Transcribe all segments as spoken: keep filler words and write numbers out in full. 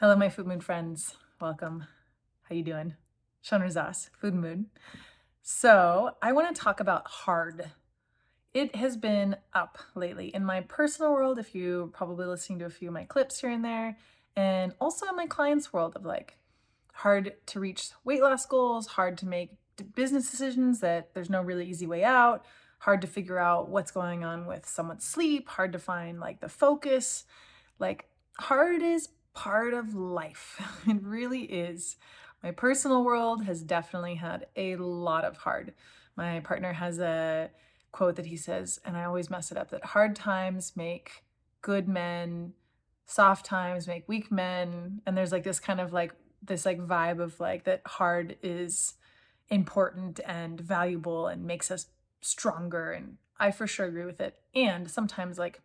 Hello, my Food Mood friends. Welcome. How you doing? Shana Zas, Food Mood. So I want to talk about hard. It has been up lately in my personal world, if you're probably listening to a few of my clips here and there, and also in my clients' world of like hard to reach weight loss goals, hard to make business decisions that there's no really easy way out, hard to figure out what's going on with someone's sleep, hard to find like the focus. Like hard is part of life. It really is. My personal world has definitely had a lot of hard. My partner has a quote that he says, and I always mess it up, that hard times make good men, soft times make weak men. And there's like this kind of like this like vibe of like that hard is important and valuable and makes us stronger. And I for sure agree with it. And sometimes like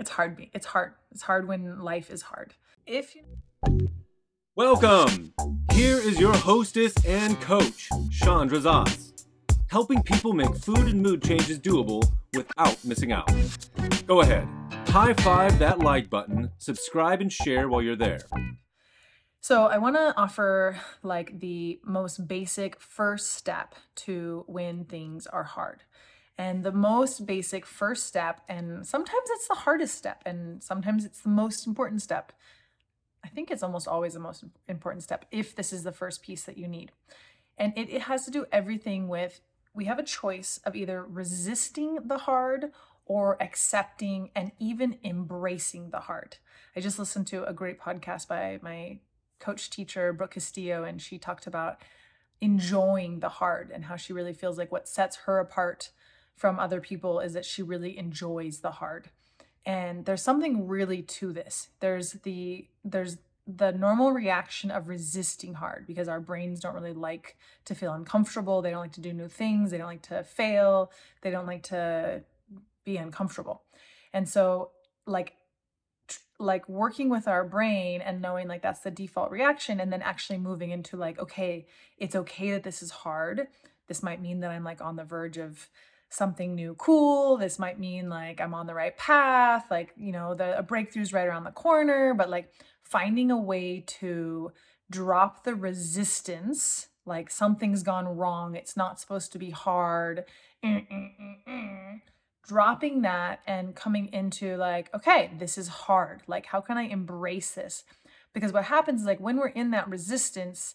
It's hard. It's hard. It's hard when life is hard. If you... Welcome. Here is your hostess and coach, Shana Zas, helping people make food and mood changes doable without missing out. Go ahead. High five that like button. Subscribe and share while you're there. So I want to offer like the most basic first step to when things are hard. And the most basic first step, and sometimes it's the hardest step, and sometimes it's the most important step. I think it's almost always the most important step if this is the first piece that you need. And it, it has to do everything with, we have a choice of either resisting the hard or accepting and even embracing the hard. I just listened to a great podcast by my coach teacher, Brooke Castillo, and she talked about enjoying the hard and how she really feels like what sets her apart from other people is that she really enjoys the hard. And there's something really to this. There's the there's the normal reaction of resisting hard because our brains don't really like to feel uncomfortable. They don't like to do new things. They don't like to fail. They don't like to be uncomfortable. And so like like working with our brain and knowing like that's the default reaction, and then actually moving into like, okay, it's okay that this is hard. This might mean that I'm like on the verge of something new, cool. This might mean like I'm on the right path, like, you know, the a breakthrough's right around the corner, but like finding a way to drop the resistance, like something's gone wrong. It's not supposed to be hard. Mm-mm-mm-mm. Dropping that and coming into like, okay, this is hard. Like, how can I embrace this? Because what happens is like when we're in that resistance,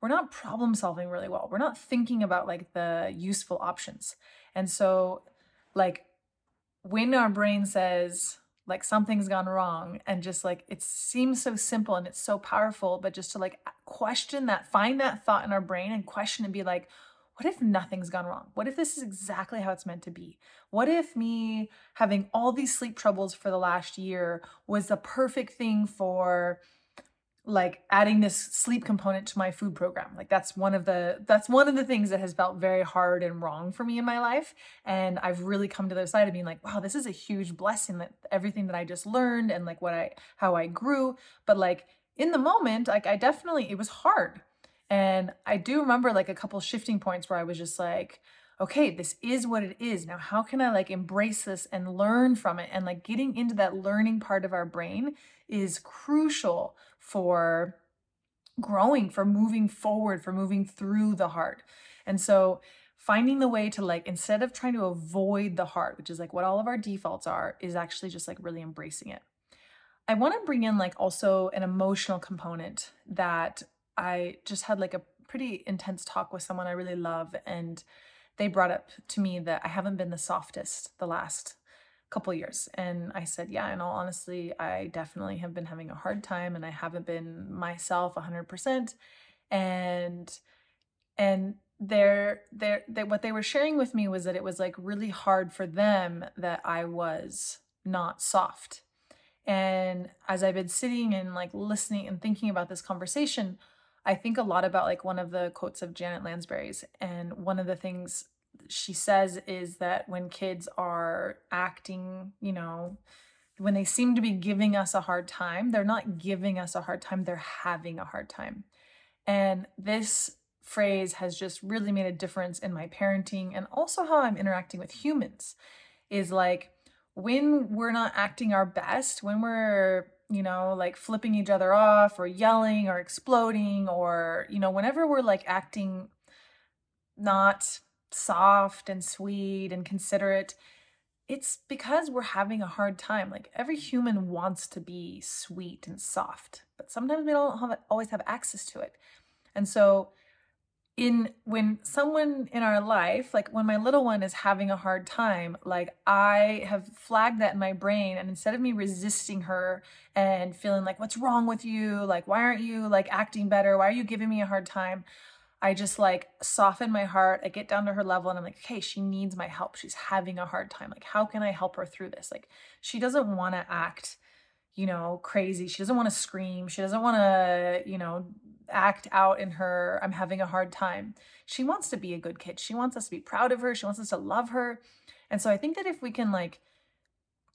we're not problem solving really well. We're not thinking about like the useful options. And so like when our brain says like something's gone wrong and just like, it seems so simple and it's so powerful, but just to like question that, find that thought in our brain and question and be like, what if nothing's gone wrong? What if this is exactly how it's meant to be? What if me having all these sleep troubles for the last year was the perfect thing for like adding this sleep component to my food program? Like that's one of the, that's one of the things that has felt very hard and wrong for me in my life. And I've really come to the other side of being like, wow, this is a huge blessing that everything that I just learned and like what I, how I grew. But like in the moment, like I definitely, it was hard. And I do remember like a couple shifting points where I was just like, okay, this is what it is. Now, how can I like embrace this and learn from it? And like getting into that learning part of our brain is crucial for growing, for moving forward, for moving through the hard. And so finding the way to like, instead of trying to avoid the hard, which is like what all of our defaults are, is actually just like really embracing it. I want to bring in like also an emotional component that I just had like a pretty intense talk with someone I really love, and they brought up to me that I haven't been the softest the last couple years. And I said, yeah, in all honesty, I definitely have been having a hard time and I haven't been myself a hundred percent. And, and they're, they're, they, what they were sharing with me was that it was like really hard for them that I was not soft. And as I've been sitting and like listening and thinking about this conversation, I think a lot about like one of the quotes of Janet Lansbury's, and one of the things she says is that when kids are acting, you know, when they seem to be giving us a hard time, they're not giving us a hard time, they're having a hard time. And this phrase has just really made a difference in my parenting and also how I'm interacting with humans, is like when we're not acting our best, when we're you know, like flipping each other off or yelling or exploding or, you know, whenever we're like acting not soft and sweet and considerate, it's because we're having a hard time. Like every human wants to be sweet and soft, but sometimes we don't have, always have access to it. And so in when someone in our life, like when my little one is having a hard time, like I have flagged that in my brain, and instead of me resisting her and feeling like, what's wrong with you? Like, why aren't you like acting better? Why are you giving me a hard time? I just like soften my heart. I get down to her level and I'm like, okay, she needs my help. She's having a hard time. Like, how can I help her through this? Like, she doesn't want to act, you know, crazy. She doesn't want to scream. She doesn't want to, you know, act out in her, I'm having a hard time. She wants to be a good kid. She wants us to be proud of her. She wants us to love her. And so I think that if we can like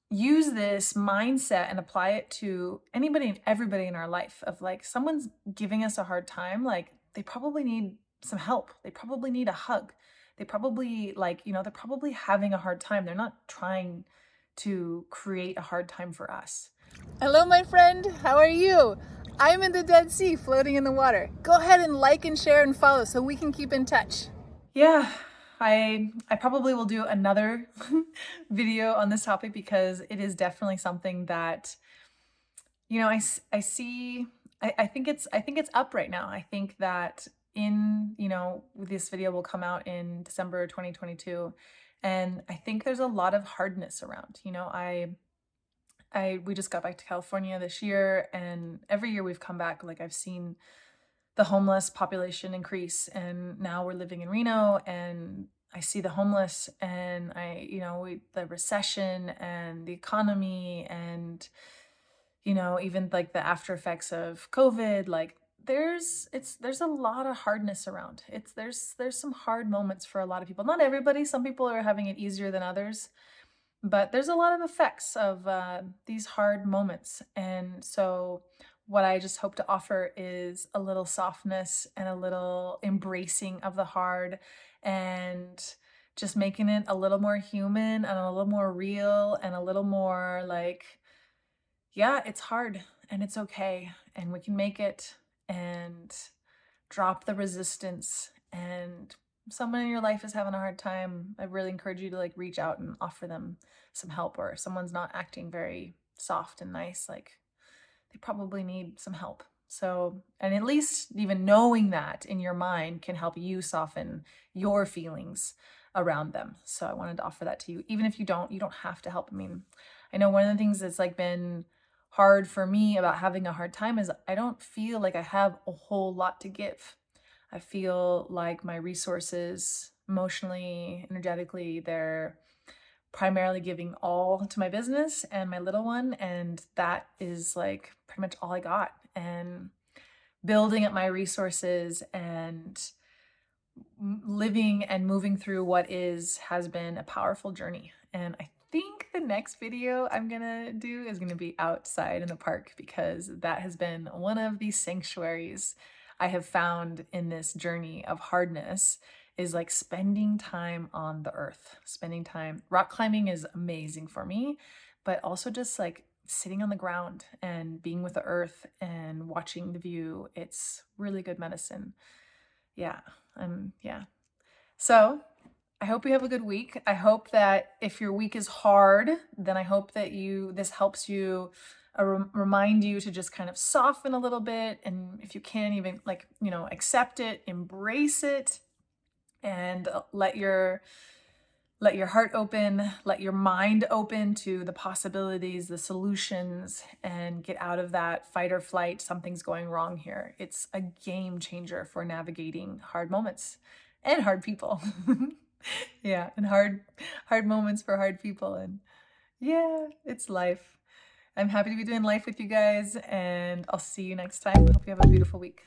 use this mindset and apply it to anybody and everybody in our life of like, someone's giving us a hard time, like, they probably need some help. They probably need a hug. They probably like, you know, they're probably having a hard time. They're not trying to create a hard time for us. Hello, my friend. How are you? I'm in the Dead Sea floating in the water. Go ahead and like and share and follow so we can keep in touch. Yeah, I, I probably will do another video on this topic because it is definitely something that, you know, I, I see... I think it's I think it's up right now. I think that in, you know, this video will come out in December twenty twenty-two. And I think there's a lot of hardness around. You know, I I we just got back to California this year, and every year we've come back, like I've seen the homeless population increase, and now we're living in Reno and I see the homeless, and I, you know, we, the recession and the economy and, you know, even like the after effects of COVID, like there's, it's, there's a lot of hardness around. It's, there's, there's some hard moments for a lot of people. Not everybody, some people are having it easier than others, but there's a lot of effects of uh, these hard moments. And so what I just hope to offer is a little softness and a little embracing of the hard, and just making it a little more human and a little more real and a little more like, yeah, it's hard and it's okay, and we can make it, and drop the resistance. And if someone in your life is having a hard time, I really encourage you to like reach out and offer them some help. Or if someone's not acting very soft and nice, like they probably need some help. So, and at least even knowing that in your mind can help you soften your feelings around them. So I wanted to offer that to you. Even if you don't, you don't have to help. I mean, I know one of the things that's like been hard for me about having a hard time is I don't feel like I have a whole lot to give. I feel like my resources, emotionally, energetically, they're primarily giving all to my business and my little one. And that is like pretty much all I got. And building up my resources and living and moving through what is has been a powerful journey. And I think the next video I'm gonna do is gonna be outside in the park, because that has been one of the sanctuaries I have found in this journey of hardness, is like spending time on the earth, spending time. Rock climbing is amazing for me, but also just like sitting on the ground and being with the earth and watching the view. It's really good medicine. Yeah, um, yeah. So I hope you have a good week. I hope that if your week is hard, then I hope that you, this helps you, uh, re- remind you to just kind of soften a little bit. And if you can, even like, you know, accept it, embrace it, and let your, let your heart open, let your mind open to the possibilities, the solutions, and get out of that fight or flight, something's going wrong here. It's a game changer for navigating hard moments and hard people. Yeah, and hard hard moments for hard people. And yeah, it's life. I'm happy to be doing life with you guys, and I'll see you next time. Hope you have a beautiful week.